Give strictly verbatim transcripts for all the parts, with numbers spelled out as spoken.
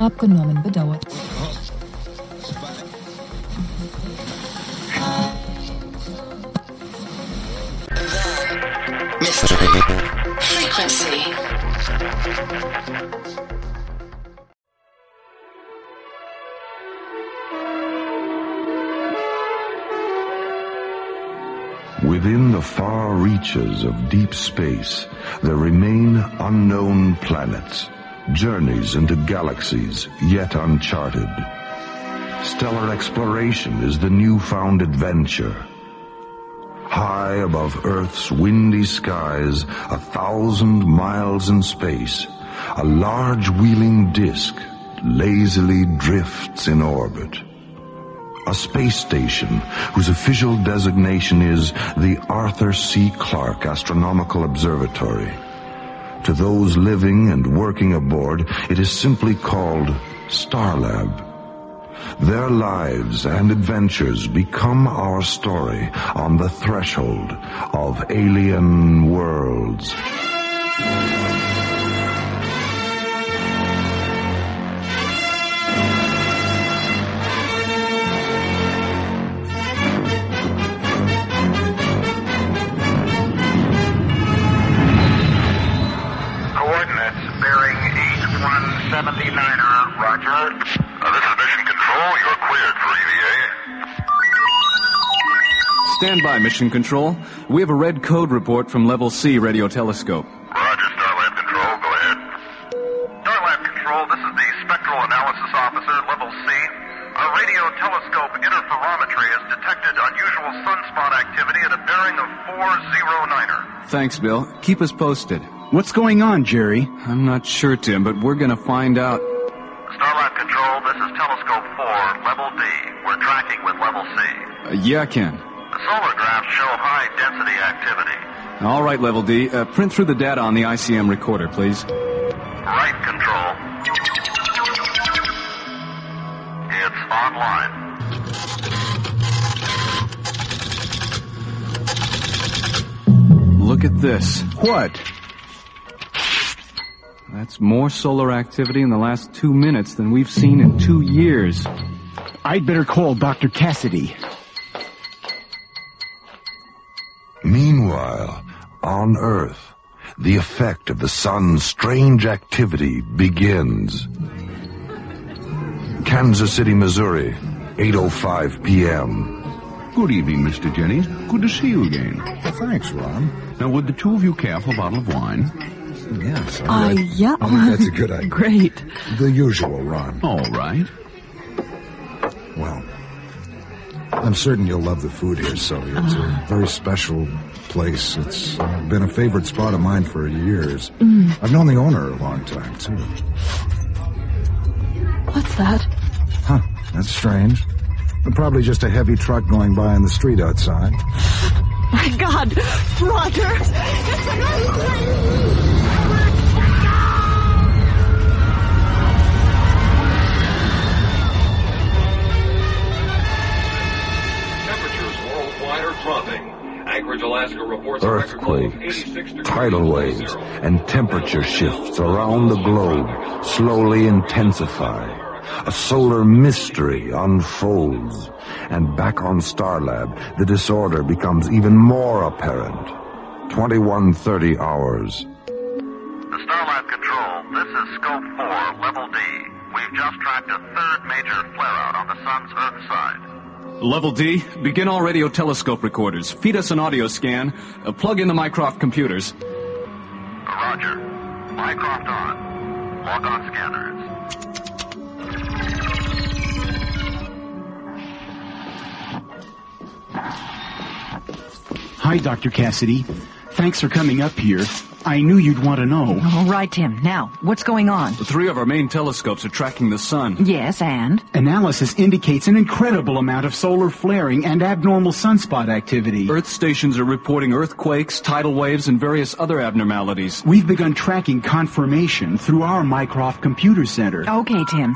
Abgenommen bedauert. Frequency. Within the far reaches of deep space, there remain unknown planets. Journeys into galaxies yet uncharted. Stellar exploration is the newfound adventure. High above Earth's windy skies, a thousand miles in space, a large wheeling disk lazily drifts in orbit. A space station whose official designation is the Arthur C. Clarke Astronomical Observatory. To those living and working aboard, it is simply called Starlab. Their lives and adventures become our story on the threshold of Alien Worlds. Stand by, Mission Control. We have a red code report from Level C radio telescope. Roger, Starlab Control. Go ahead. Starlab Control, this is the Spectral Analysis Officer, Level C. Our radio telescope interferometry has detected unusual sunspot activity at a bearing of four zero niner. Thanks, Bill. Keep us posted. What's going on, Jerry? I'm not sure, Tim, but we're going to find out. Starlab Control, this is Telescope four, Level D. We're tracking with Level C. Uh, yeah, Ken. Solar graphs show high-density activity. All right, Level D. Uh, print through the data on the I C M recorder, please. Right, Control. It's online. Look at this. What? That's more solar activity in the last two minutes than we've seen in two years. I'd better call Doctor Cassidy. Meanwhile, on Earth, the effect of the sun's strange activity begins. Kansas City, Missouri, eight oh five p.m. Good evening, Mister Jennings. Good to see you again. Thanks, Ron. Now, would the two of you care for a bottle of wine? Yes. I uh, yeah. I think that's a good idea. Great. The usual, Ron. All right. Well, I'm certain you'll love the food here, Sylvia. It's a very special place. It's uh, been a favorite spot of mine for years. Mm. I've known the owner a long time, too. What's that? Huh, that's strange. Probably just a heavy truck going by on the street outside. My God, Roger! It's an alien! Earthquakes, tidal waves, and temperature shifts around the globe slowly intensify. A solar mystery unfolds, and back on Starlab, the disorder becomes even more apparent. twenty-one thirty hours. The Starlab Control, this is Scope four, Level D. We've just tracked a third major flare-out on the sun's Earth side. Level D, begin all radio telescope recorders. Feed us an audio scan. Uh, plug in the Mycroft computers. Roger. Mycroft on. Log on scanners. Hi, Doctor Cassidy. Thanks for coming up here. I knew you'd want to know. All right, Tim. Now, what's going on? The three of our main telescopes are tracking the sun. Yes, and? Analysis indicates an incredible amount of solar flaring and abnormal sunspot activity. Earth stations are reporting earthquakes, tidal waves, and various other abnormalities. We've begun tracking confirmation through our Mycroft computer center. Okay, Tim.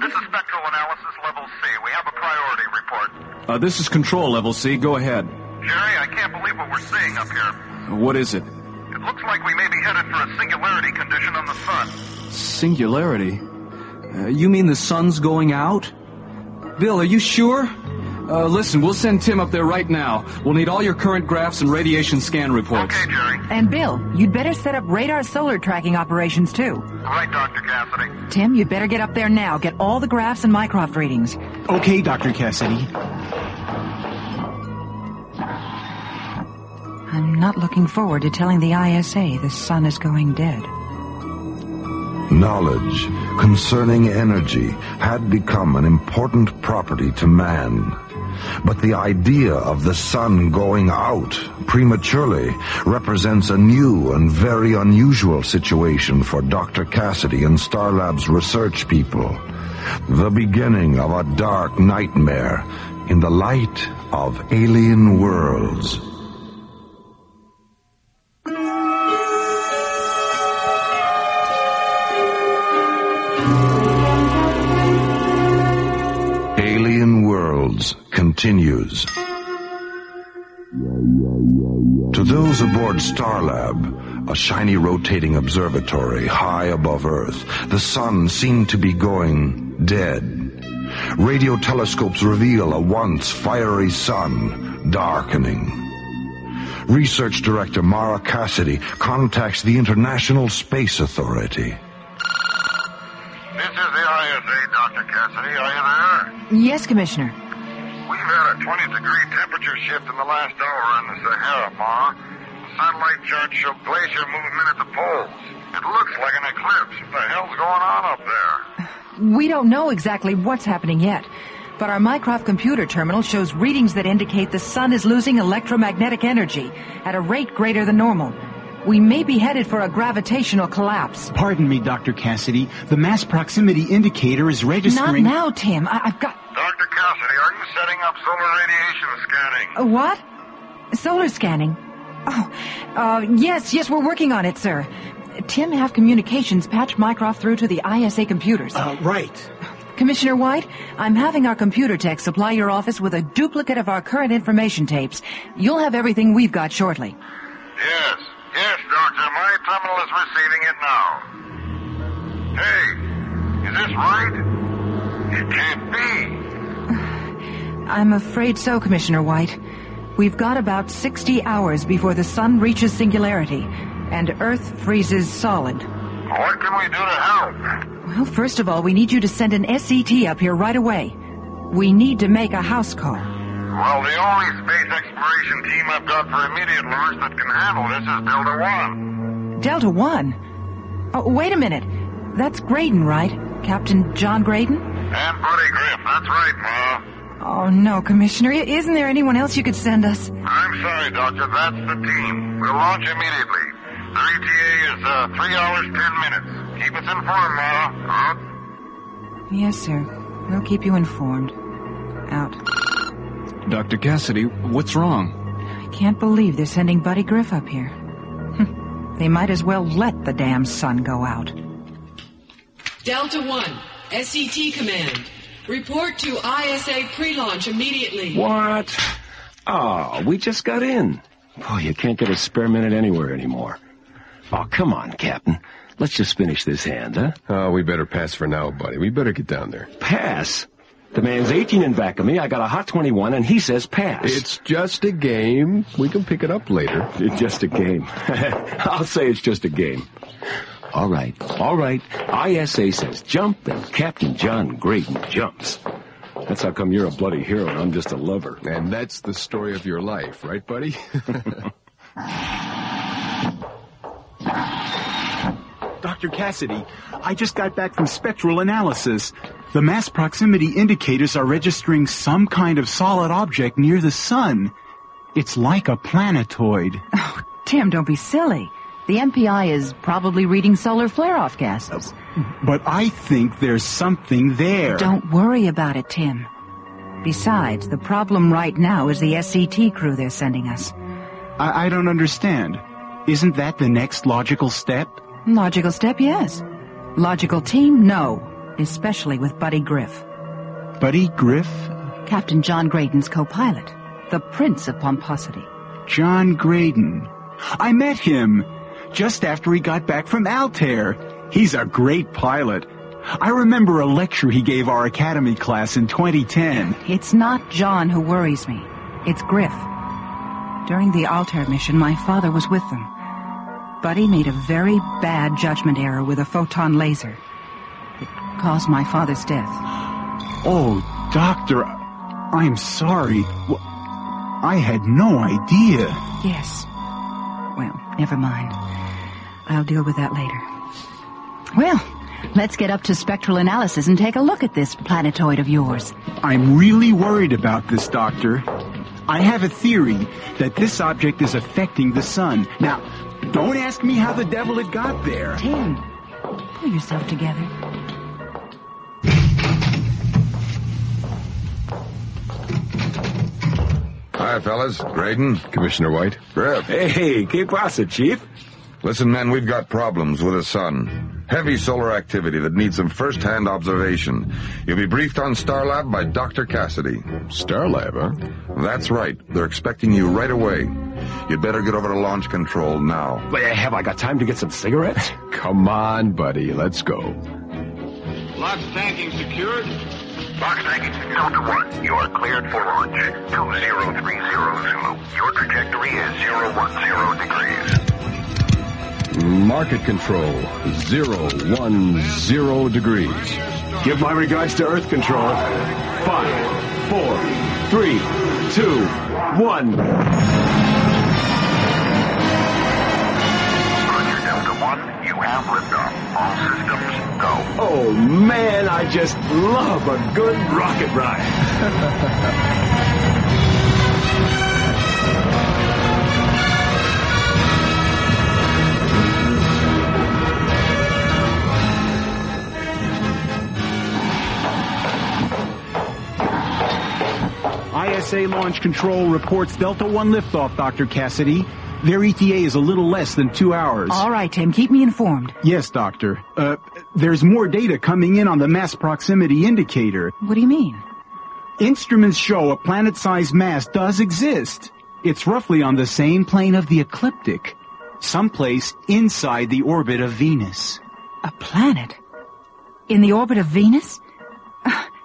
This is Spectral Analysis Level C. We have a priority report. Uh, this is Control Level C. Go ahead. Jerry, I can't believe what we're seeing up here. What is it? It looks like we may be headed for a singularity condition on the sun. Singularity? Uh, you mean the sun's going out? Bill, are you sure? Uh, listen, we'll send Tim up there right now. We'll need all your current graphs and radiation scan reports. Okay, Jerry. And Bill, you'd better set up radar solar tracking operations, too. Right, Doctor Cassidy. Tim, you'd better get up there now. Get all the graphs and Mycroft readings. Okay, Doctor Cassidy. I'm not looking forward to telling the I S A the sun is going dead. Knowledge concerning energy had become an important property to man. But the idea of the sun going out prematurely represents a new and very unusual situation for Doctor Cassidy and Starlab's research people. The beginning of a dark nightmare in the light of Alien Worlds. Alien Worlds continues. To those aboard Starlab, a shiny rotating observatory high above Earth, the sun seemed to be going dead. Radio telescopes reveal a once fiery sun darkening. Research Director Mara Cassidy contacts the International Space Authority. This is the I S A, Doctor Cassidy. Are you there? Yes, Commissioner. We've had a twenty-degree temperature shift in the last hour in the Sahara, Ma. The satellite charts show glacier movement at the poles. It looks like an eclipse. What the hell's going on up there? We don't know exactly what's happening yet, but our Mycroft computer terminal shows readings that indicate the sun is losing electromagnetic energy at a rate greater than normal. We may be headed for a gravitational collapse. Pardon me, Doctor Cassidy. The mass proximity indicator is registering... Not now, Tim. I I've got... Doctor Cassidy, are you setting up solar radiation scanning? What? Solar scanning? Oh, uh, yes, yes, we're working on it, sir. Tim, have communications patch Mycroft through to the I S A computers. Uh, right. Commissioner White, I'm having our computer tech supply your office with a duplicate of our current information tapes. You'll have everything we've got shortly. Yes. Yes, Doctor, my terminal is receiving it now. Hey, is this right? It can't be. I'm afraid so, Commissioner White. We've got about sixty hours before the sun reaches singularity, and Earth freezes solid. What can we do to help? Well, first of all, we need you to send an S C T up here right away. We need to make a house call. Well, the only space exploration team I've got for immediate launch that can handle this is Delta One. Delta One? Oh, wait a minute. That's Graydon, right? Captain John Graydon? And Buddy Griff. That's right, Ma. Oh, no, Commissioner. Isn't there anyone else you could send us? I'm sorry, Doctor. That's the team. We'll launch immediately. Their E T A is uh, three hours, ten minutes. Keep us informed, Ma. Out. Yes, sir. We'll keep you informed. Out. Doctor Cassidy, what's wrong? I can't believe they're sending Buddy Griff up here. They might as well let the damn sun go out. Delta One, S C T command. Report to I S A pre-launch immediately. What? Oh, we just got in. Boy, you can't get a spare minute anywhere anymore. Oh, come on, Captain. Let's just finish this hand, huh? Oh, we better pass for now, buddy. We better get down there. Pass? The man's eighteen in back of me, I got a hot twenty-one, and he says pass. It's just a game. We can pick it up later. It's just a game. I'll say it's just a game. All right, all right. I S A says jump, and Captain John Graydon jumps. That's how come you're a bloody hero and I'm just a lover. And that's the story of your life, right, buddy? Doctor Cassidy, I just got back from spectral analysis. The mass proximity indicators are registering some kind of solid object near the sun. It's like a planetoid. Oh, Tim, don't be silly. The M P I is probably reading solar flare-off gases. Uh, but I think there's something there. Don't worry about it, Tim. Besides, the problem right now is the S C T crew they're sending us. I, I don't understand. Isn't that the next logical step? Logical step, yes. Logical team, no. Especially with Buddy Griff. Buddy Griff? Captain John Graydon's co-pilot. The Prince of Pomposity. John Graydon. I met him just after he got back from Altair. He's a great pilot. I remember a lecture he gave our academy class in twenty ten. It's not John who worries me. It's Griff. During the Altair mission, my father was with them. Buddy made a very bad judgment error with a photon laser. It caused my father's death. Oh, Doctor, I'm sorry. I had no idea. Yes. Well, never mind. I'll deal with that later. Well, let's get up to spectral analysis and take a look at this planetoid of yours. I'm really worried about this, Doctor. I have a theory that this object is affecting the sun. Now, don't ask me how the devil it got there. Tim, pull yourself together. Hi, fellas. Graydon, Commissioner White. Griff. Hey, que pasa, Chief? Listen, men, we've got problems with the sun. Heavy solar activity that needs some first-hand observation. You'll be briefed on Starlab by Doctor Cassidy. Starlab, huh? That's right. They're expecting you right away. You'd better get over to launch control now. Wait, have I got time to get some cigarettes? Come on, buddy. Let's go. Lock stacking secured. Box package, Delta One, you are cleared for launch. two zero three zero Zulu. Your trajectory is zero one zero degrees. Market control, zero one zero degrees. Give my regards to Earth Control. Five, four, three, two, one. Roger, Delta One, you have liftoff. All systems. Oh, man, I just love a good rocket ride. I S A Launch Control reports Delta One liftoff, Doctor Cassidy. Their E T A is a little less than two hours. All right, Tim. Keep me informed. Yes, Doctor. Uh, there's more data coming in on the mass proximity indicator. What do you mean? Instruments show a planet-sized mass does exist. It's roughly on the same plane of the ecliptic, someplace inside the orbit of Venus. A planet? In the orbit of Venus?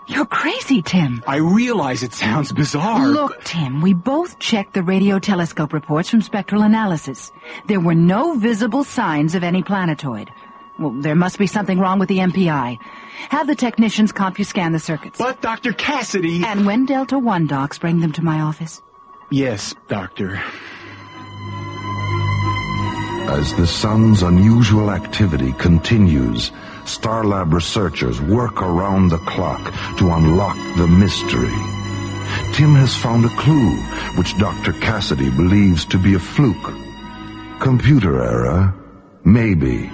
You're crazy, Tim. I realize it sounds bizarre. Look, Tim, we both checked the radio telescope reports from spectral analysis. There were no visible signs of any planetoid. Well, there must be something wrong with the M P I. Have the technicians CompuScan the circuits. But, Doctor Cassidy... And when Delta One docs, bring them to my office. Yes, Doctor. As the sun's unusual activity continues, Starlab researchers work around the clock to unlock the mystery. Tim has found a clue, which Doctor Cassidy believes to be a fluke. Computer error? Maybe.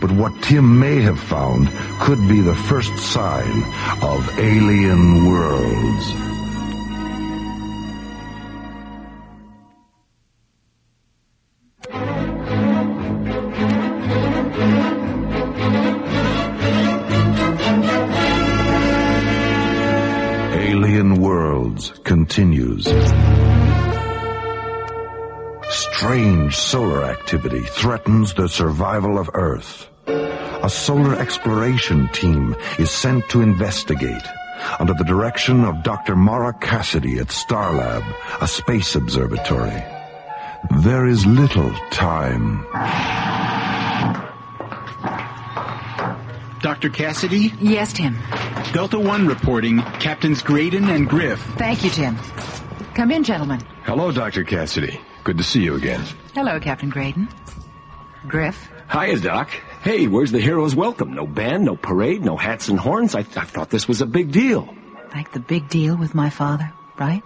But what Tim may have found could be the first sign of Alien Worlds. Continues. Strange solar activity threatens the survival of Earth. A solar exploration team is sent to investigate under the direction of Doctor Mara Cassidy at Starlab, a space observatory. There is little time. Doctor Cassidy? Yes, Tim. Delta One reporting, Captains Graydon and Griff. Thank you, Tim. Come in, gentlemen. Hello, Doctor Cassidy. Good to see you again. Hello, Captain Graydon. Griff? Hiya, Doc. Hey, where's the hero's welcome? No band, no parade, no hats and horns. I, I thought this was a big deal. Like the big deal with my father, right?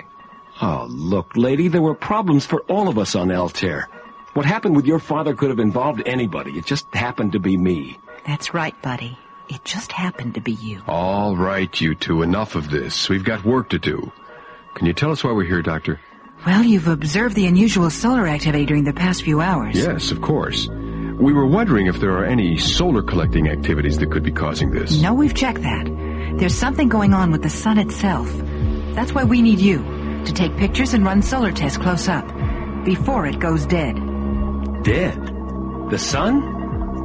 Oh, look, lady, there were problems for all of us on Altair. What happened with your father could have involved anybody. It just happened to be me. That's right, Buddy. It just happened to be you. All right, you two, enough of this. We've got work to do. Can you tell us why we're here, Doctor? Well, you've observed the unusual solar activity during the past few hours. Yes, of course. We were wondering if there are any solar collecting activities that could be causing this. No, we've checked that. There's something going on with the sun itself. That's why we need you, to take pictures and run solar tests close up, before it goes dead. Dead? The sun?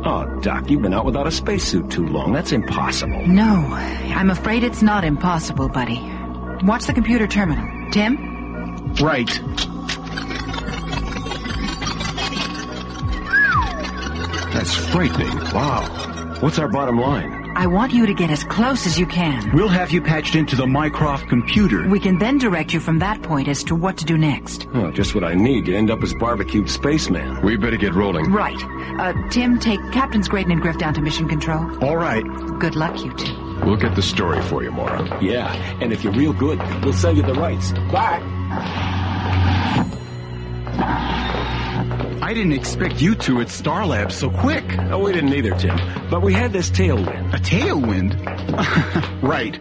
Oh, Doc, you've been out without a spacesuit too long. That's impossible. No, I'm afraid it's not impossible, Buddy. Watch the computer terminal. Tim? Right. That's frightening. Wow. What's our bottom line? I want you to get as close as you can. We'll have you patched into the Mycroft computer. We can then direct you from that point as to what to do next. Oh, just what I need to end up as barbecued spaceman. We better get rolling. Right. Uh, Tim, take Captains Graydon and Griff down to mission control. All right. Good luck, you two. We'll get the story for you, Mara. Yeah, and if you're real good, we'll sell you the rights. Bye. I didn't expect you two at Starlab so quick. Oh, we didn't either, Tim. But we had this tailwind. A tailwind? Right.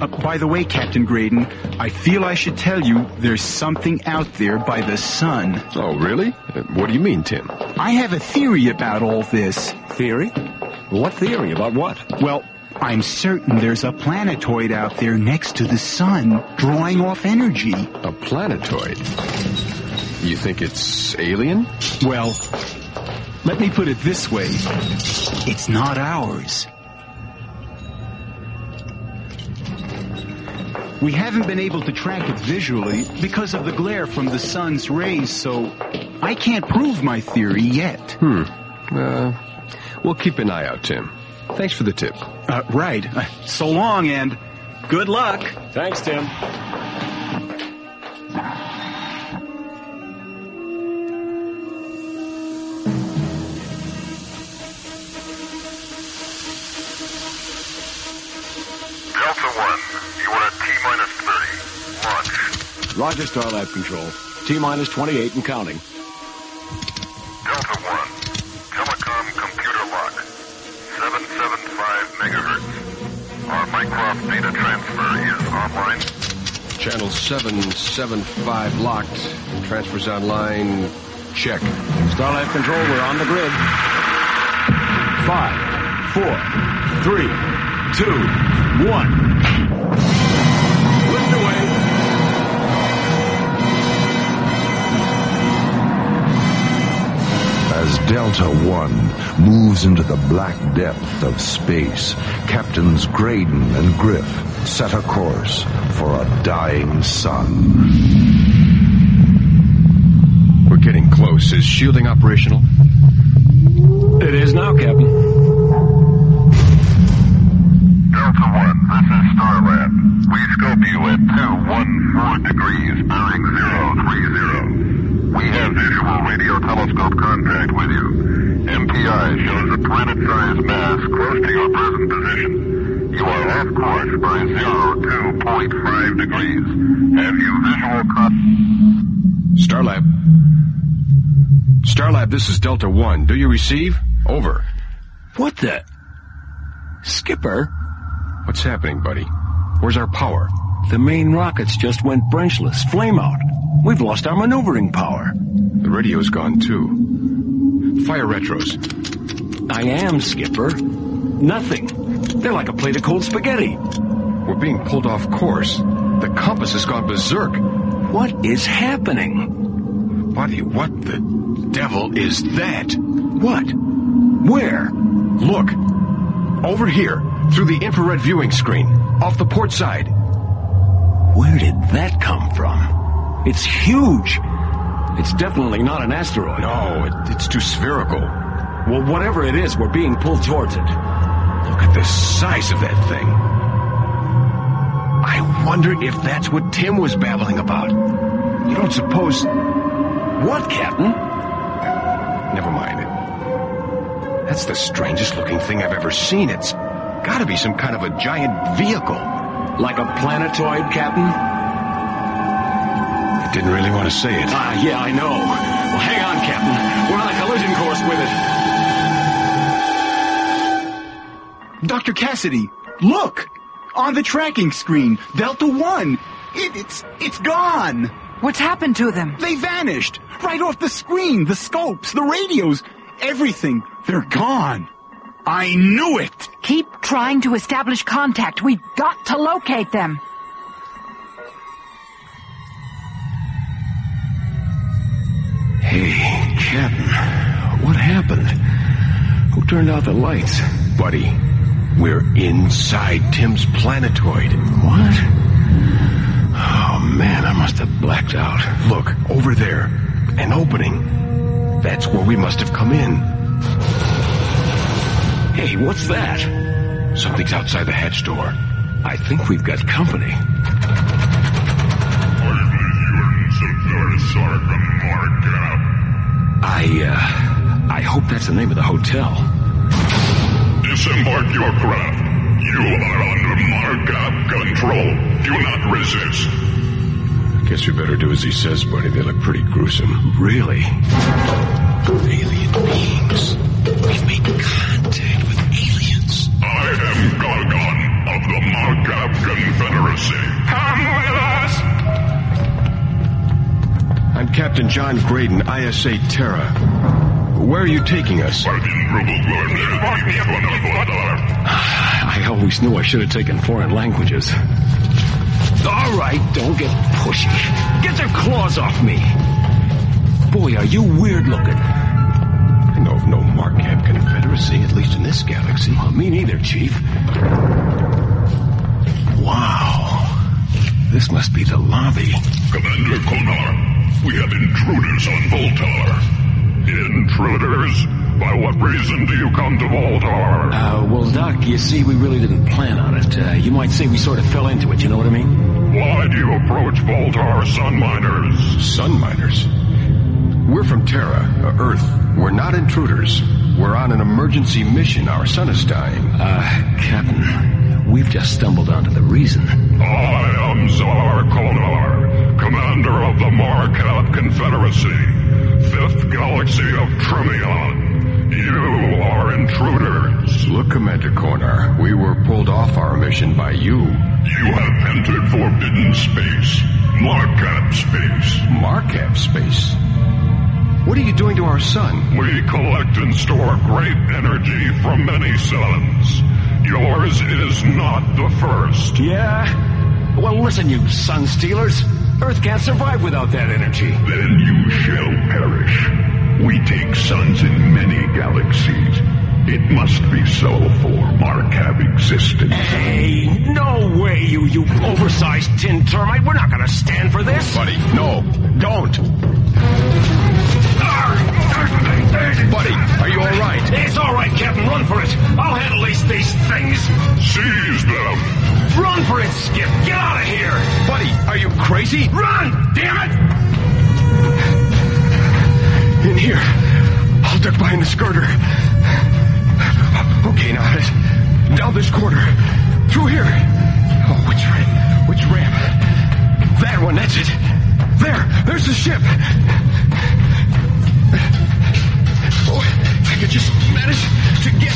Uh, by the way, Captain Graydon, I feel I should tell you there's something out there by the sun. Oh, really? Uh, what do you mean, Tim? I have a theory about all this. Theory? What theory? About what? Well, I'm certain there's a planetoid out there next to the sun, drawing off energy. A planetoid? You think it's alien? Well, let me put it this way. It's not ours. We haven't been able to track it visually because of the glare from the sun's rays, so I can't prove my theory yet. Hmm. Uh, we'll keep an eye out, Tim. Thanks for the tip. Uh, right. Uh, so long, and good luck. Thanks, Tim. Roger, Starlab Control. T-minus twenty-eight and counting. Delta One. Telecom computer lock. seven seventy-five megahertz. Our Mycroft data transfer is online. Channel seven seventy-five locked. Transfers online. Check. Starlab Control, we're on the grid. Five, four, three, two, one. As Delta One moves into the black depth of space, Captains Graydon and Griff set a course for a dying sun. We're getting close. Is shielding operational? It is now, Captain. Delta One, this is Starlab. We scope you at two one four degrees, bearing zero three zero. We have visual radio telescope contact with you. M T I shows a planet-sized mass close to your present position. You are off course by zero two point five degrees. Have you visual con... Starlab. Starlab, this is Delta One. Do you receive? Over. What the... Skipper? What's happening, buddy? Where's our power? The main rockets just went branchless. Flame out. We've lost our maneuvering power. The radio's gone, too. Fire retros. I am, Skipper. Nothing. They're like a plate of cold spaghetti. We're being pulled off course. The compass has gone berserk. What is happening? Buddy, what the devil is that? What? Where? Look. Over here, through the infrared viewing screen, off the port side. Where did that come from? It's huge. It's definitely not an asteroid. No, it, it's too spherical. Well, whatever it is, we're being pulled towards it. Look at the size of that thing. I wonder if that's what Tim was babbling about. You don't suppose... What, Captain? Never mind it. That's the strangest looking thing I've ever seen. It's gotta be some kind of a giant vehicle. Like a planetoid, Captain? I didn't really want to say it. Ah, uh, yeah, I know. Well, hang on, Captain. We're on a collision course with it. Doctor Cassidy, look! On the tracking screen, Delta One. It, it's, it's gone. What's happened to them? They vanished. Right off the screen, the scopes, the radios, everything. They're gone. I knew it. Keep trying to establish contact. We've got to locate them. Hey, Captain, what happened? Who turned out the lights? Buddy, we're inside Tim's planetoid. What? Oh, man, I must have blacked out. Look, over there, an opening. That's where we must have come in. Hey, what's that? Something's outside the hatch door. I think we've got company. I, uh, I hope that's the name of the hotel. Disembark your craft. You are under Marcab control. Do not resist. I guess we better do as he says, buddy. They look pretty gruesome. Really? Alien beings. We've made contact with aliens. I am Gargon of the Marcab Confederacy. Come with us! I'm Captain John Graydon, I S A Terra. Where are you taking us? I always knew I should have taken foreign languages. All right, don't get pushy. Get your claws off me. Boy, are you weird looking. I know of no Marcab Confederacy, at least in this galaxy. Well, me neither, Chief. Wow. This must be the lobby. Commander Konar. We have intruders on Voltar. Intruders? By what reason do you come to Voltar? Uh, well, Doc, you see, we really didn't plan on it. Uh, you might say we sort of fell into it, you know what I mean? Why do you approach Voltar sun miners? Sun miners? We're from Terra, Earth. We're not intruders. We're on an emergency mission. Our sun is dying. Uh, Captain, we've just stumbled onto the reason. I am Zar Konar. Commander of the Marcab Confederacy, fifth galaxy of Tremion. You are intruders. Look, Commander Konar, we were pulled off our mission by you. You have entered forbidden space, Marcab space. Marcab space? What are you doing to our sun? We collect and store great energy from many suns. Yours is not the first. Yeah? Well, listen, you sun stealers. Earth can't survive without that energy. Then you shall perish. We take suns in many galaxies. It must be so for Marcab existence. Hey, no way, you you oversized tin termite. We're not going to stand for this. Buddy, no, don't. Buddy, are you all right? It's all right, Captain. Run for it. I'll handle these, these things. Seize them. Run for it, Skip! Get out of here! Buddy, are you crazy? Run! Damn it! In here. I'll duck behind the skirter. Okay, now it. Down this corridor. Through here. Oh, which ramp? Which ramp? That one, that's it. There! There's the ship! Oh, I could just manage to get...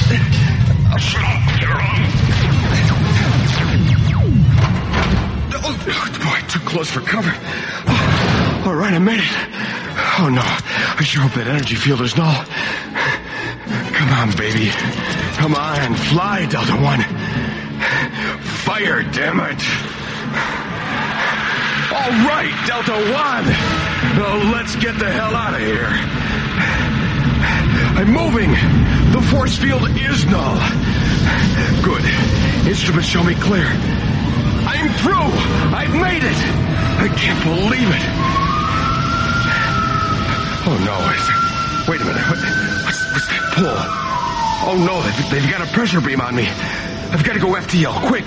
Stop, you're on! Oh, boy, too close for cover. Oh, all right, I made it. Oh, no. I sure hope that energy field is null. Come on, baby. Come on, fly, Delta One. Fire, damn it. All right, Delta One. Now let's get the hell out of here. I'm moving. The force field is null. Good. Instruments show me clear. I'm through! I've made it! I can't believe it! Oh, no. It's, wait a minute. What, what's, what's that pull? Oh, no. They've, they've got a pressure beam on me. I've got to go F T L. Quick!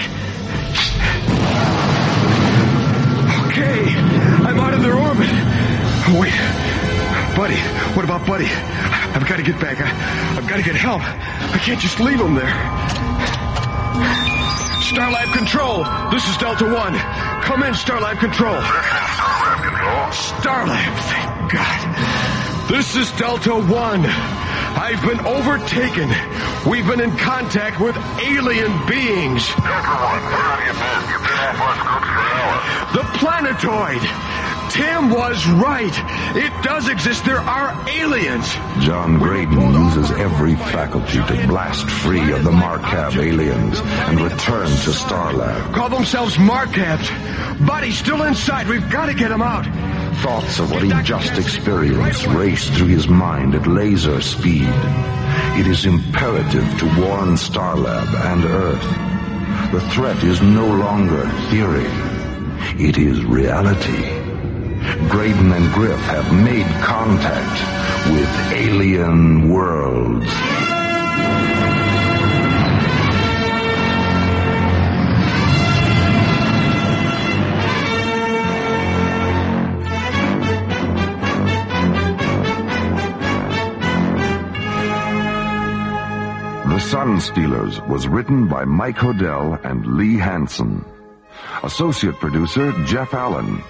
Okay. I'm out of their orbit. Oh, wait. Buddy. What about Buddy? I've got to get back. I, I've got to get help. I can't just leave him there. Starlab Control, this is Delta One. Come in, Starlab Control. This is Starlab Control. God. This is Delta One. I've been overtaken. We've been in contact with alien beings. Delta One, where have you been? You've been off our script for hours. The planetoid. Tim was right. It does exist. There are aliens. John Graydon uses every faculty to blast free of the Marcab aliens and return to Starlab. Call themselves Marcabs. Buddy's still inside. We've got to get him out. Thoughts of what he just experienced race through his mind at laser speed. It is imperative to warn Starlab and Earth. The threat is no longer theory. It is reality. Graydon and Griff have made contact with Alien Worlds. The Sun Stealers was written by Mike Hodell and Lee Hanson. Associate producer Jeff Allen.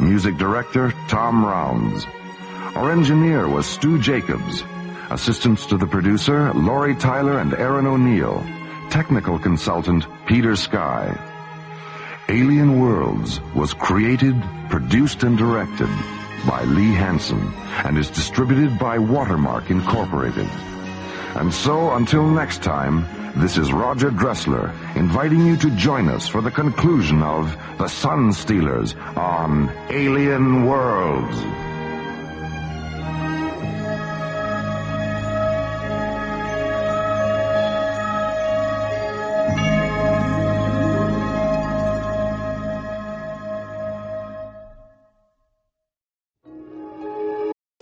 Music director, Tom Rounds. Our engineer was Stu Jacobs. Assistants to the producer, Lori Tyler and Aaron O'Neill. Technical consultant, Peter Sky. Alien Worlds was created, produced, and directed by Lee Hanson and is distributed by Watermark Incorporated. And so, until next time, this is Roger Dressler inviting you to join us for the conclusion of The Sun Stealers on Alien Worlds.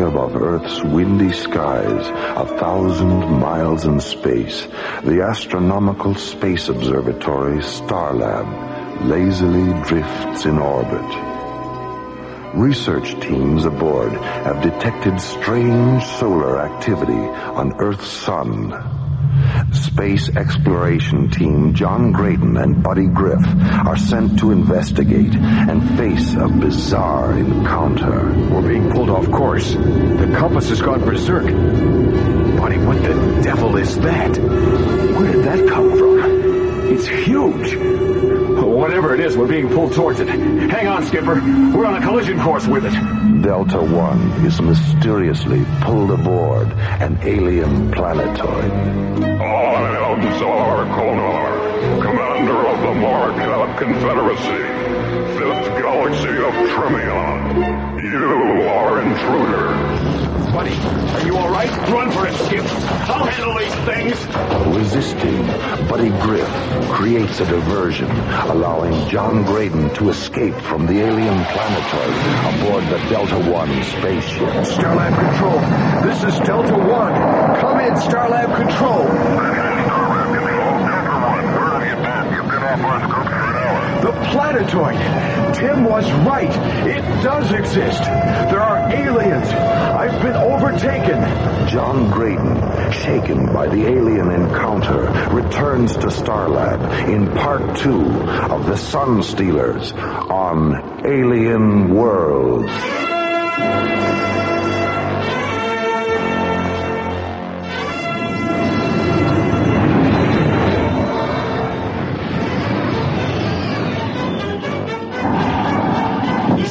Above Earth's windy skies, a thousand miles in space, the Astronomical Space Observatory Starlab lazily drifts in orbit. Research teams aboard have detected strange solar activity on Earth's sun. Space exploration team John Graydon and Buddy Griff are sent to investigate and face a bizarre encounter. We're being pulled off course. The compass has gone berserk. Buddy, what the devil is that? Where did that come from? It's huge. Whatever it is, we're being pulled towards it. Hang on, Skipper. We're on a collision course with it. Delta One is mysteriously pulled aboard an alien planetoid. I am Zar Konar, commander of the Marcab Confederacy, fifth galaxy of Tremion. You are intruder. Buddy, are you all right? Run for it, Skip. I'll handle these things. Resisting, Buddy Griff creates a diversion, allowing John Graydon to escape from the alien planetoid aboard the Delta One spaceship. Starlab Control, this is Delta One. Come in, Starlab Control. The planetoid. Tim was right. It does exist. There are aliens. I've been overtaken. John Graydon, shaken by the alien encounter, returns to Starlab in part two of The Sun Stealers on Alien Worlds.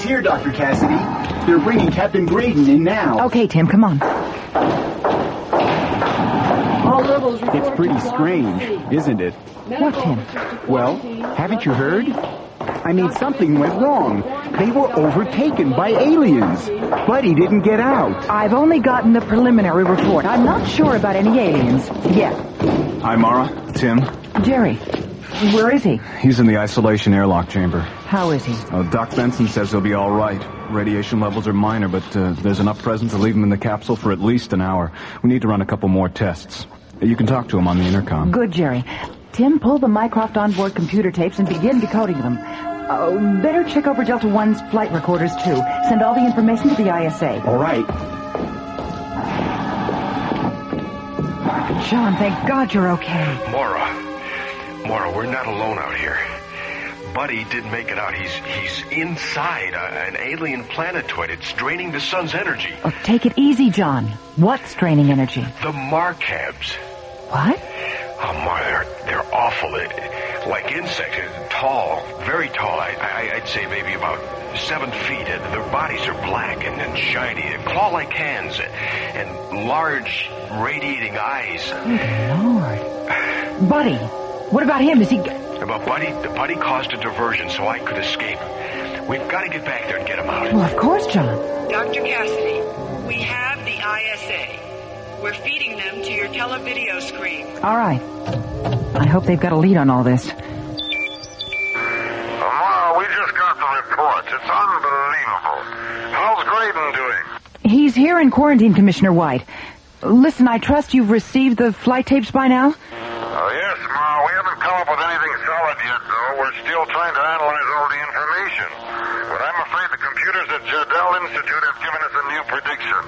Here, Doctor Cassidy. They're bringing Captain Graydon in now. Okay, Tim, come on. It's pretty strange, isn't it? What, Tim? Well, haven't you heard? I mean, something went wrong. They were overtaken by aliens. Buddy didn't get out. I've only gotten the preliminary report. I'm not sure about any aliens yet. Hi, Mara. Tim. Jerry, where is he? He's in the isolation airlock chamber. How is he? Uh, Doc Benson says he'll be all right. Radiation levels are minor, but uh, there's enough present to leave him in the capsule for at least an hour. We need to run a couple more tests. You can talk to him on the intercom. Good, Jerry. Tim, pull the Mycroft onboard computer tapes and begin decoding them. Uh, better check over Delta One's flight recorders, too. Send all the information to the I S A. All right. John, thank God you're okay. Mara. Mara, we're not alone out here. Buddy did make it out. He's he's inside a, an alien planetoid. It's draining the sun's energy. Oh, take it easy, John. What's draining energy? The Marcabs. What? Oh, Mara, they're, they're awful. It, it, like insects. It, tall, very tall. I, I, I'd say maybe about seven feet. And their bodies are black and, and shiny. They claw like hands and, and large, radiating eyes. Good Lord. Buddy, what about him? Is he... About Buddy? The Buddy caused a diversion so I could escape. We've got to get back there and get him out. Well, of course, John. Doctor Cassidy, we have the I S A. We're feeding them to your televideo screen. All right. I hope they've got a lead on all this. Amara, uh, we just got the reports. It's unbelievable. How's Graydon doing? He's here in quarantine, Commissioner White. Listen, I trust you've received the flight tapes by now? Uh, yes, Ma. We haven't come up with anything solid yet, though. We're still trying to analyze all the information. But I'm afraid the computers at Jardel Institute have given us a new prediction.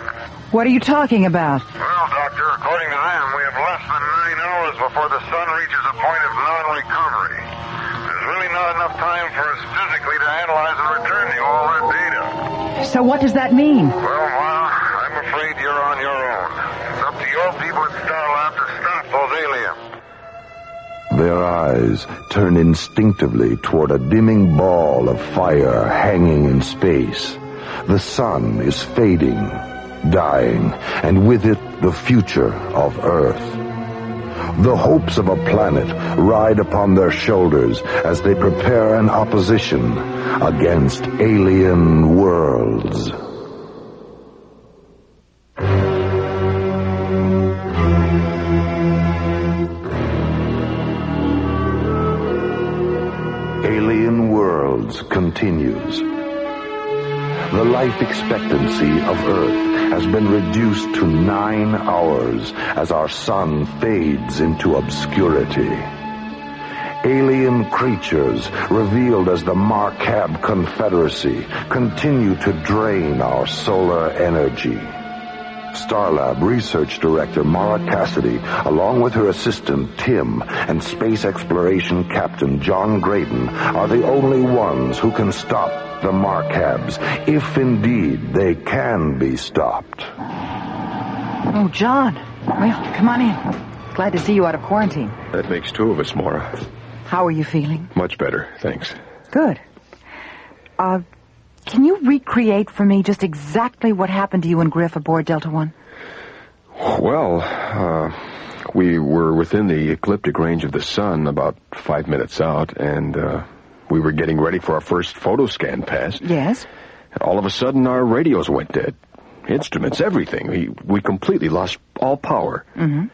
What are you talking about? Well, Doctor, according to them, we have less than nine hours before the sun reaches a point of non-recovery. There's really not enough time for us physically to analyze and return you all that data. So what does that mean? Well, Ma, I'm afraid you're on your own. It's up to your people at Starlab to stop those aliens. Their eyes turn instinctively toward a dimming ball of fire hanging in space. The sun is fading, dying, and with it the future of Earth. The hopes of a planet ride upon their shoulders as they prepare an opposition against alien worlds. Alien Worlds continues. The life expectancy of Earth has been reduced to nine hours as our sun fades into obscurity. Alien creatures, revealed as the Marcab Confederacy, continue to drain our solar energy. Starlab Research Director Mara Cassidy, along with her assistant Tim and Space Exploration Captain John Graydon, are the only ones who can stop the Marcabs, if indeed they can be stopped. Oh, John. Well, come on in. Glad to see you out of quarantine. That makes two of us, Mara. How are you feeling? Much better, thanks. Good. Uh, can you recreate for me just exactly what happened to you and Griff aboard Delta One? Well, uh, we were within the ecliptic range of the sun, about five minutes out, and, uh... we were getting ready for our first photo scan pass. Yes. And all of a sudden, our radios went dead. Instruments, everything. We, we completely lost all power. Mm-hmm.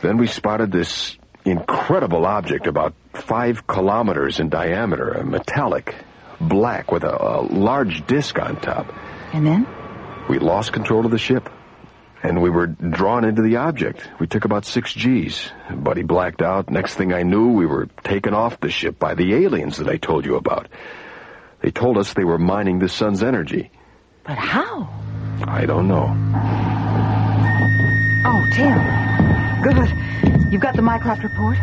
Then we spotted this incredible object about five kilometers in diameter, metallic, black, with a, a large disc on top. And then? We lost control of the ship, and we were drawn into the object. We took about six G's. Buddy blacked out. Next thing I knew, we were taken off the ship by the aliens that I told you about. They told us they were mining the sun's energy. But how? I don't know. Oh, Tim. Good. You've got the Mycroft report?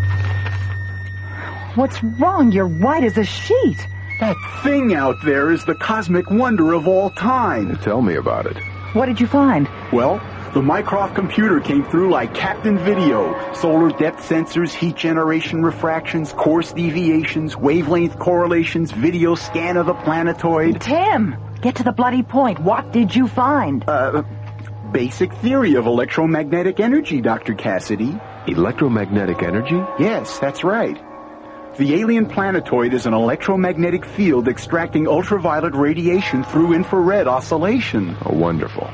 What's wrong? You're white as a sheet. That thing out there is the cosmic wonder of all time. Tell me about it. What did you find? Well, the Mycroft computer came through like Captain Video. Solar depth sensors, heat generation refractions, course deviations, wavelength correlations, video scan of the planetoid. Tim, get to the bloody point. What did you find? Uh, basic theory of electromagnetic energy, Doctor Cassidy. Electromagnetic energy? Yes, that's right. The alien planetoid is an electromagnetic field extracting ultraviolet radiation through infrared oscillation. Oh, wonderful.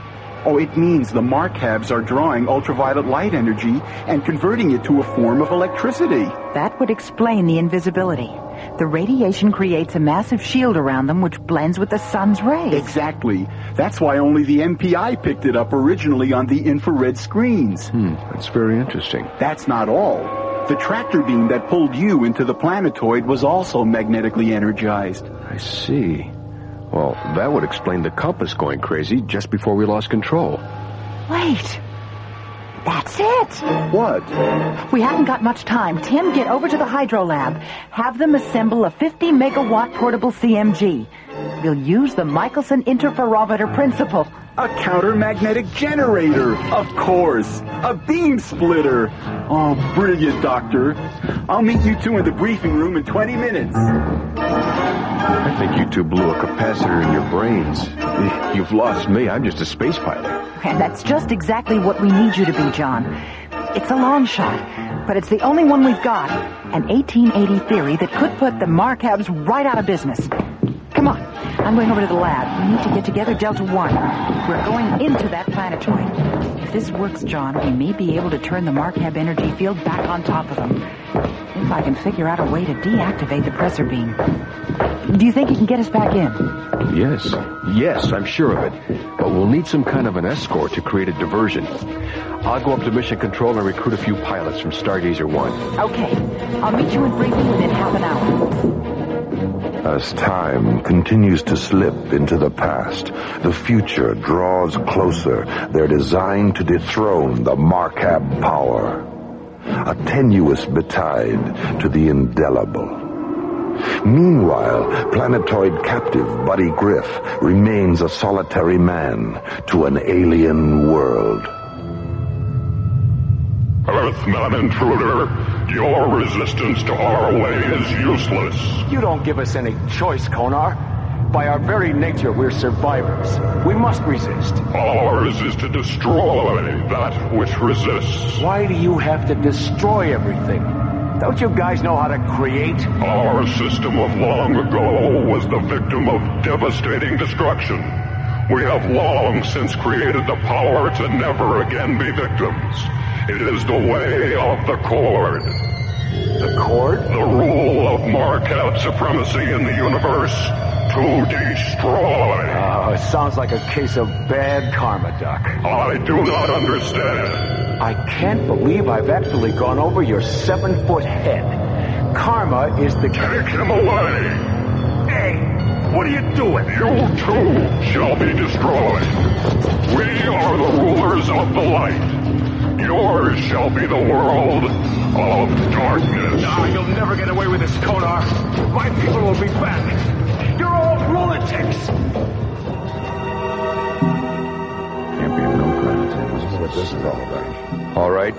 Oh, it means the Marcabs are drawing ultraviolet light energy and converting it to a form of electricity. That would explain the invisibility. The radiation creates a massive shield around them which blends with the sun's rays. Exactly. That's why only the M P I picked it up originally on the infrared screens. Hmm, that's very interesting. That's not all. The tractor beam that pulled you into the planetoid was also magnetically energized. I see. Well, that would explain the compass going crazy just before we lost control. Wait. That's it. What? We haven't got much time. Tim, get over to the hydro lab. Have them assemble a fifty megawatt portable C M G. We'll use the Michelson interferometer principle. A counter-magnetic generator, of course. A beam splitter. Oh, brilliant, Doctor. I'll meet you two in the briefing room in twenty minutes. I think you two blew a capacitor in your brains. You've lost me. I'm just a space pilot. And that's just exactly what we need you to be, John. It's a long shot, but it's the only one we've got. An eighteen eighty theory that could put the Marcabs right out of business. Come on, I'm going over to the lab. We need to get together Delta One. We're going into that planetoid. If this works, John, we may be able to turn the Marcab energy field back on top of them. If I can figure out a way to deactivate the pressor beam. Do you think you can get us back in? Yes. Yes, I'm sure of it. But we'll need some kind of an escort to create a diversion. I'll go up to Mission Control and recruit a few pilots from Stargazer One. Okay. I'll meet you in briefing within half an hour. As time continues to slip into the past, the future draws closer. They're designed to dethrone the Marcab power. A tenuous betide to the indelible. Meanwhile, planetoid captive Buddy Griff remains a solitary man to an alien world. Earth, non-intruder, your resistance to our way is useless. You don't give us any choice, Konar. By our very nature, we're survivors. We must resist. Ours is to destroy that which resists. Why do you have to destroy everything? Don't you guys know how to create? Our system of long ago was the victim of devastating destruction. We have long since created the power to never again be victims. It is the way of the Cord. The Cord? The rule of Marcab supremacy in the universe. To destroy. Oh, it sounds like a case of bad karma, Doc. I do not understand. I can't believe I've actually gone over your seven-foot head. Karma is the... Take him away! Hey, what are you doing? You too shall be destroyed. We are the rulers of the light. Yours shall be the world of darkness. Nah, you'll never get away with this, Konar. My people will be back. Politics. Can't be no good. What this is all about. All right.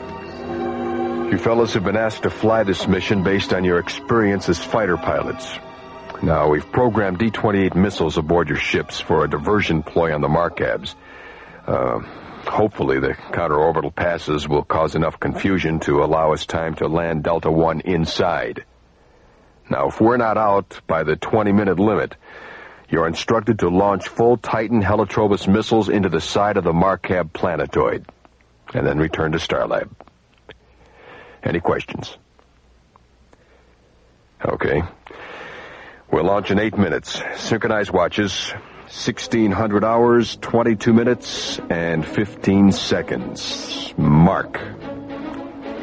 You fellas have been asked to fly this mission based on your experience as fighter pilots. Now, we've programmed D twenty-eight missiles aboard your ships for a diversion ploy on the Marcabs. Uh, hopefully, the counter-orbital passes will cause enough confusion to allow us time to land Delta One inside. Now, if we're not out by the twenty-minute limit, you're instructed to launch full Titan Heliotrobus missiles into the side of the Marcab planetoid, and then return to Starlab. Any questions? Okay. We'll launch in eight minutes. Synchronized watches, sixteen hundred hours, twenty-two minutes, and fifteen seconds. Mark.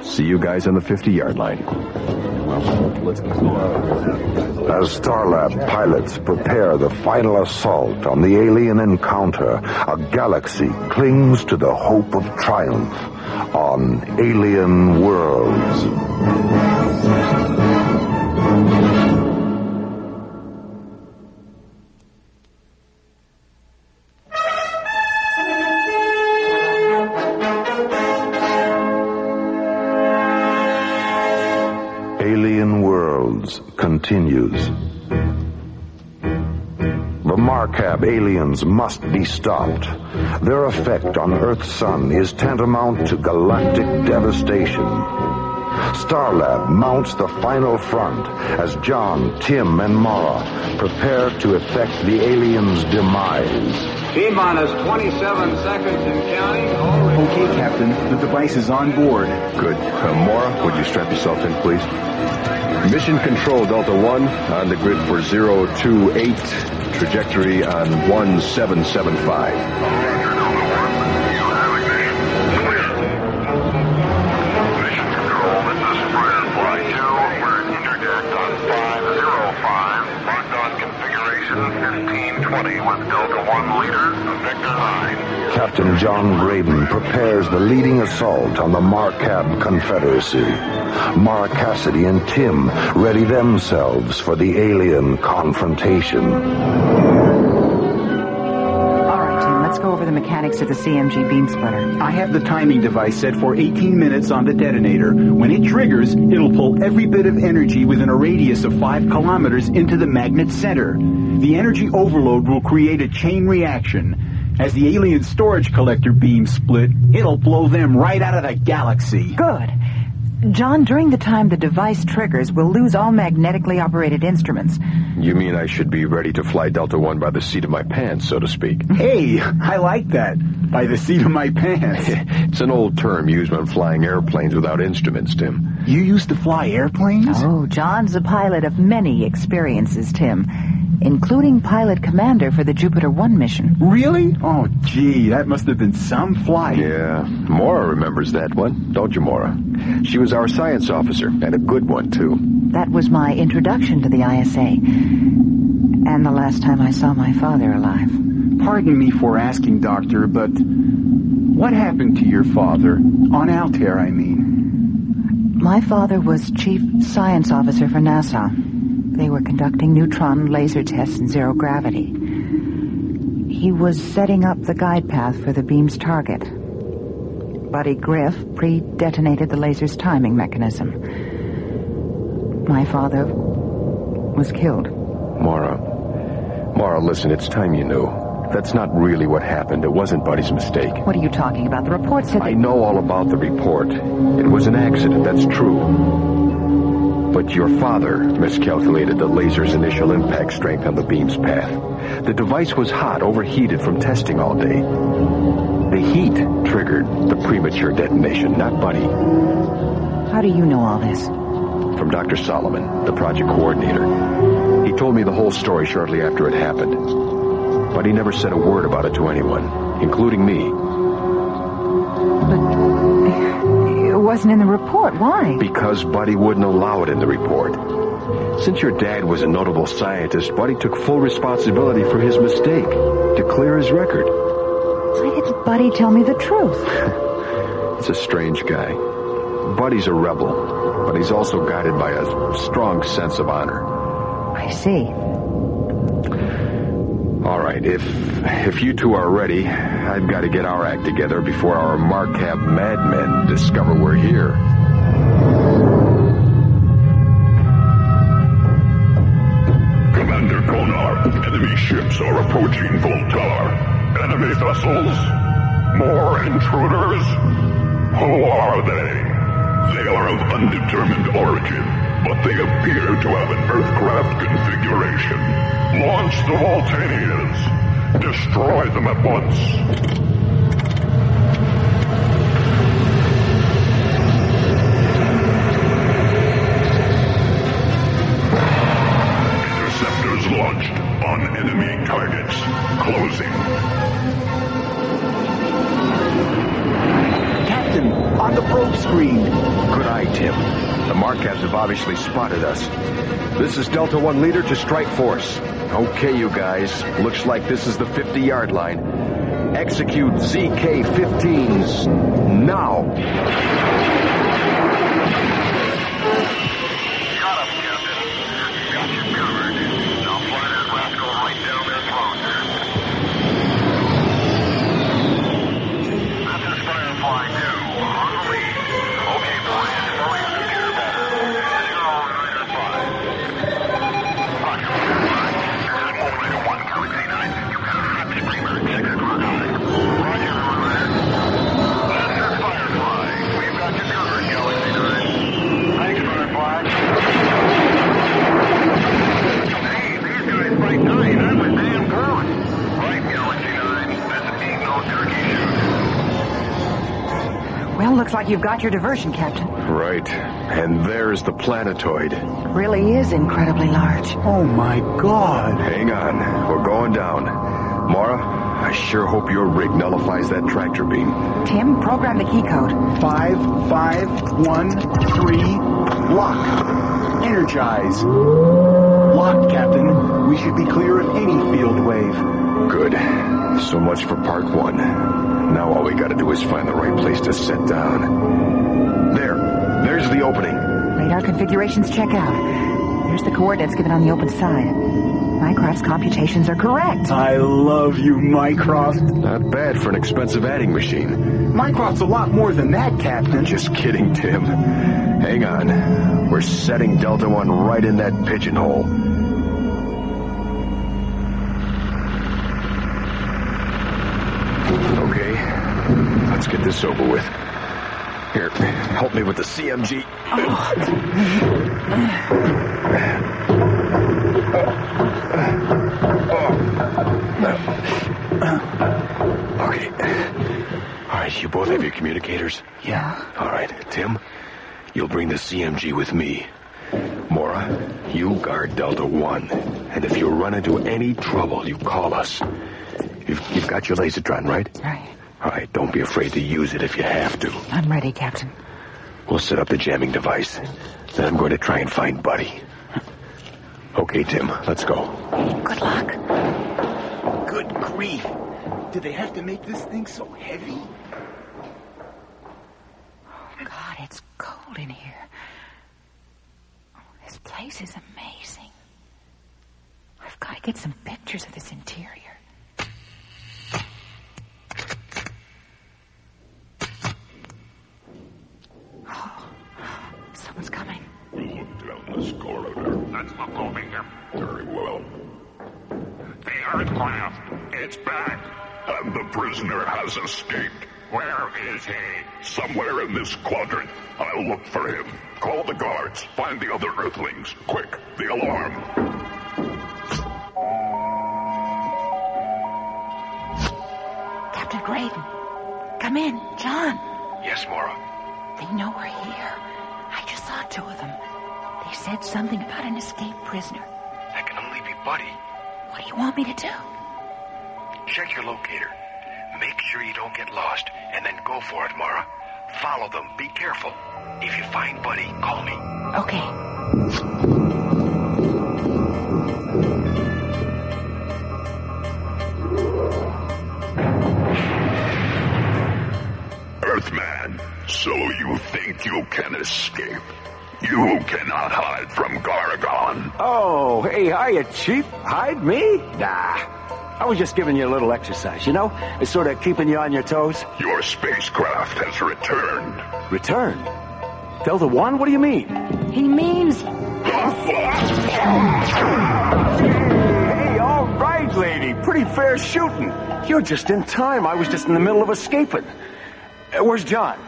See you guys on the fifty-yard line. As Starlab pilots prepare the final assault on the alien encounter, a galaxy clings to the hope of triumph on Alien Worlds. Continues. The Marcab aliens must be stopped. Their effect on Earth's sun is tantamount to galactic devastation. Starlab mounts the final front as John, Tim, and Mara prepare to effect the alien's demise. T-minus twenty-seven seconds and counting. Okay, Captain. The device is on board. Good. Uh, Mara, would you strap yourself in, please? Mission control, Delta One, on the grid for zero two eight, trajectory on one seven seven five. With Delta One leader, Vector nine. Captain John Graydon prepares the leading assault on the Marcab Confederacy. Mara Cassidy and Tim ready themselves for the alien confrontation. All right, Tim, let's go over the mechanics of the C M G beam splitter. I have the timing device set for eighteen minutes on the detonator. When it triggers, it'll pull every bit of energy within a radius of five kilometers into the magnet center. The energy overload will create a chain reaction. As the alien storage collector beam split, it'll blow them right out of the galaxy. Good. John, during the time the device triggers, we'll lose all magnetically operated instruments. You mean I should be ready to fly Delta One by the seat of my pants, so to speak? Hey, I like that. By the seat of my pants. It's an old term used when flying airplanes without instruments, Tim. You used to fly airplanes? Oh, John's a pilot of many experiences, Tim, including pilot commander for the Jupiter One mission. Really? Oh, gee, that must have been some flight. Yeah, Mara remembers that one, don't you, Mara? She was our science officer, and a good one, too. That was my introduction to the I S A, and the last time I saw my father alive. Pardon me for asking, Doctor, but what happened to your father? On Altair, I mean. My father was chief science officer for NASA. They were conducting neutron laser tests in zero gravity. He was setting up the guide path for the beam's target. Buddy Griff pre-detonated the laser's timing mechanism. My father was killed. Mara. Mara, listen, it's time you knew. That's not really what happened. It wasn't Buddy's mistake. What are you talking about? The report said... I know all about the report. It was an accident, that's true. But your father miscalculated the laser's initial impact strength on the beam's path. The device was hot, overheated from testing all day. The heat triggered the premature detonation, not Buddy. How do you know all this? From Doctor Solomon, the project coordinator. He told me the whole story shortly after it happened. But he never said a word about it to anyone, including me. But... wasn't in the report. Why? Because Buddy wouldn't allow it in the report. Since your dad was a notable scientist, Buddy took full responsibility for his mistake to clear his record. Why didn't Buddy tell me the truth? It's a strange guy. Buddy's a rebel, but he's also guided by a strong sense of honor. I see. All right, if if you two are ready, I've got to get our act together before our Marcab madmen discover we're here. Commander Konar, enemy ships are approaching Voltar. Enemy vessels? More intruders? Who are they? They are of undetermined origin, but they appear to have an Earthcraft configuration. Launch the Voltanians! Destroy them at once! Interceptors launched on enemy targets. Closing. Captain, on the probe screen! Good eye, Tim. The Marcabs have obviously spotted us. This is Delta One leader to strike force. Okay, you guys. Looks like this is the fifty-yard line. Execute Z K fifteens now. Shut up, Captain. Got you covered. Now fly that rascal right down their throat. This is Firefly two. On the lead. Okay, boys. Hurry up and get better. Zero Rider five. Roger. Roger, Roger. This is Firefly. We've got Looks like you've got your diversion, Captain. Right. And there's the planetoid. It really is incredibly large. Oh, my God. Hang on. We're going down. Mara, I sure hope your rig nullifies that tractor beam. Tim, program the key code. Five, five, one, three, lock. Energize. Locked, Captain. We should be clear of any field wave. Good. So much for part one. Now all we gotta do is find the right place to set down. There. There's the opening. Radar configurations check out. Here's the coordinates given on the open side. Mycroft's computations are correct. I love you, Mycroft. Not bad for an expensive adding machine. Mycroft's a lot more than that, Captain. Just kidding, Tim. Hang on. We're setting Delta One right in that pigeonhole. Okay. Let's get this over with. Here, help me with the C M G. Oh. Okay. All right, you both have your communicators? Yeah. All right, Tim, you'll bring the C M G with me. Mara, you guard Delta One. And if you run into any trouble, you call us. You've, you've got your laserdron, right? Right. All right, don't be afraid to use it if you have to. I'm ready, Captain. We'll set up the jamming device. Then I'm going to try and find Buddy. Okay, Tim, let's go. Good luck. Good grief. Did they have to make this thing so heavy? Oh, God, it's cold in here. Oh, this place is amazing. I've got to get some pictures of this interior. Oh, someone's coming. Let's go over. Let's look over here. Very well. The aircraft, it's back. And the prisoner has escaped. Where is he? Somewhere in this quadrant. I'll look for him. Call the guards. Find the other Earthlings. Quick, the alarm. Captain Graydon. Come in, John. Yes, Mara. They know we're here. I just saw two of them. They said something about an escaped prisoner. That can only be Buddy. What do you want me to do? Check your locator. Make sure you don't get lost, and then go for it, Mara. Follow them. Be careful. If you find Buddy, call me. Okay. Earthman, so you think you can escape? You cannot hide from Gargon. Oh, hey, hiya, Chief. Hide me? Nah. I was just giving you a little exercise, you know? It's sort of keeping you on your toes. Your spacecraft has returned. Returned? Delta One? What do you mean? He means... Hey, all right, lady. Pretty fair shooting. You're just in time. I was just in the middle of escaping. Uh, where's John?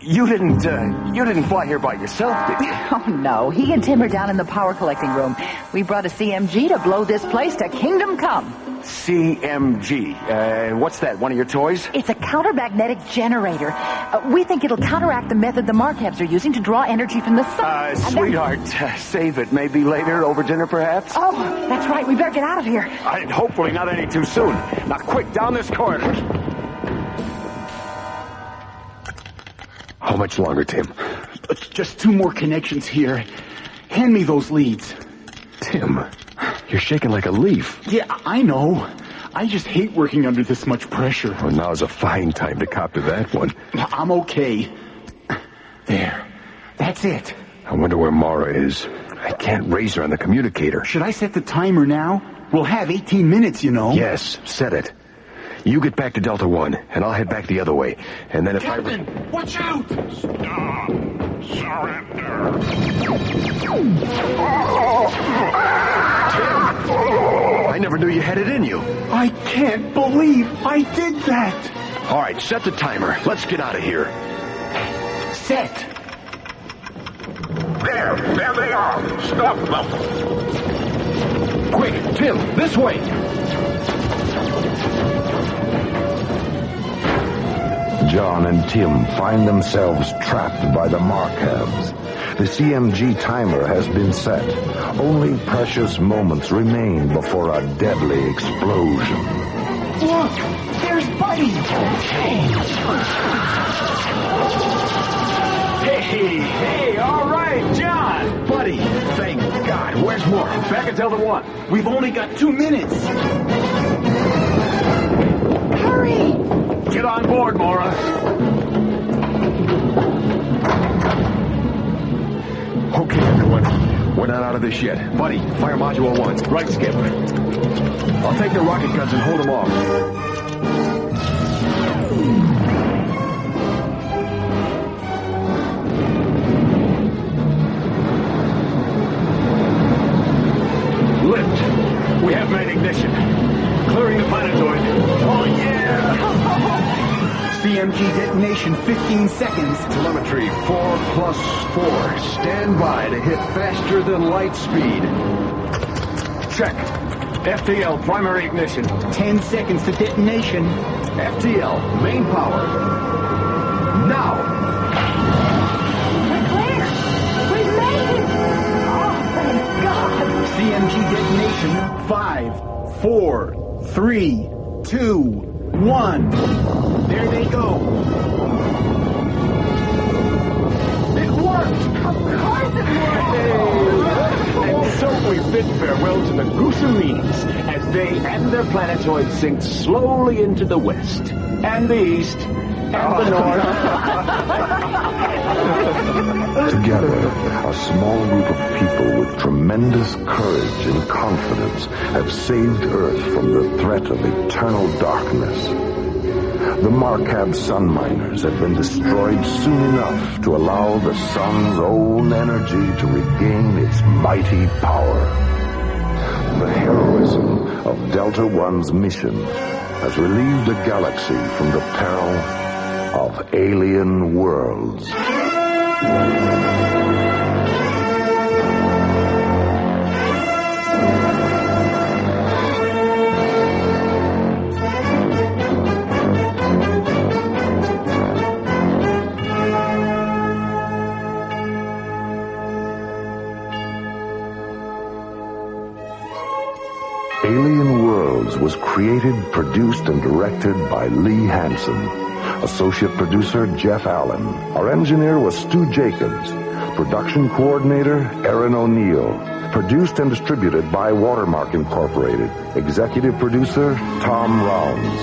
You didn't, uh, you didn't fly here by yourself, did you? Oh, no. He and Tim are down in the power collecting room. We brought a C M G to blow this place to kingdom come. C M G. Uh, what's that? One of your toys? It's a counter-magnetic generator. Uh, we think it'll counteract the method the Marcabs are using to draw energy from the sun. Uh, sweetheart, uh, save it. Maybe later, over dinner, perhaps? Oh, that's right. We better get out of here. I, hopefully not any too soon. Now, quick, down this corridor. How much longer, Tim? Just two more connections here. Hand me those leads. Tim, you're shaking like a leaf. Yeah, I know. I just hate working under this much pressure. Well, now's a fine time to cop to that one. I'm okay. There. That's it. I wonder where Mara is. I can't raise her on the communicator. Should I set the timer now? We'll have eighteen minutes, you know. Yes, set it. You get back to Delta One, and I'll head back the other way. And then if Captain, I... Captain, watch out! Stop! Surrender! Tim, I never knew you had it in you. I can't believe I did that. All right, set the timer. Let's get out of here. Set. There, there they are. Stop them. Quick, Tim, this way. John and Tim find themselves trapped by the Marcabs. The C M G timer has been set. Only precious moments remain before a deadly explosion. Look! There's Buddy! Hey! Hey! All right, John! Buddy! Thank God! Where's more? Back at Delta One. We've only got two minutes! Hurry! Get on board, Mara. Okay, everyone. We're not out of this yet. Buddy, fire module one. Right, Skip. I'll take the rocket guns and hold them off. Lift. We have main ignition. Clearing the planetoid. Oh, yeah! C M G detonation, fifteen seconds. Telemetry, four plus four. Stand by to hit faster than light speed. Check. F T L, primary ignition. Ten seconds to detonation. F T L, main power. Now! We're clear! We made it! Oh, thank God! C M G detonation, five, four, three, two, one. There they go. It worked. Of course it worked. Hey. And so we bid farewell to the Gusulinis as they and their planetoid sink slowly into the west and the east and oh. the north. Together, a small group of people with tremendous courage and confidence have saved Earth from the threat of eternal darkness. The Marcab sun miners have been destroyed soon enough to allow the sun's own energy to regain its mighty power. The heroism of Delta One's mission has relieved the galaxy from the peril of alien worlds. Alien Worlds was created, produced, and directed by Lee Hanson. Associate producer, Jeff Allen. Our engineer was Stu Jacobs. Production coordinator, Aaron O'Neill. Produced and distributed by Watermark Incorporated. Executive producer, Tom Rounds.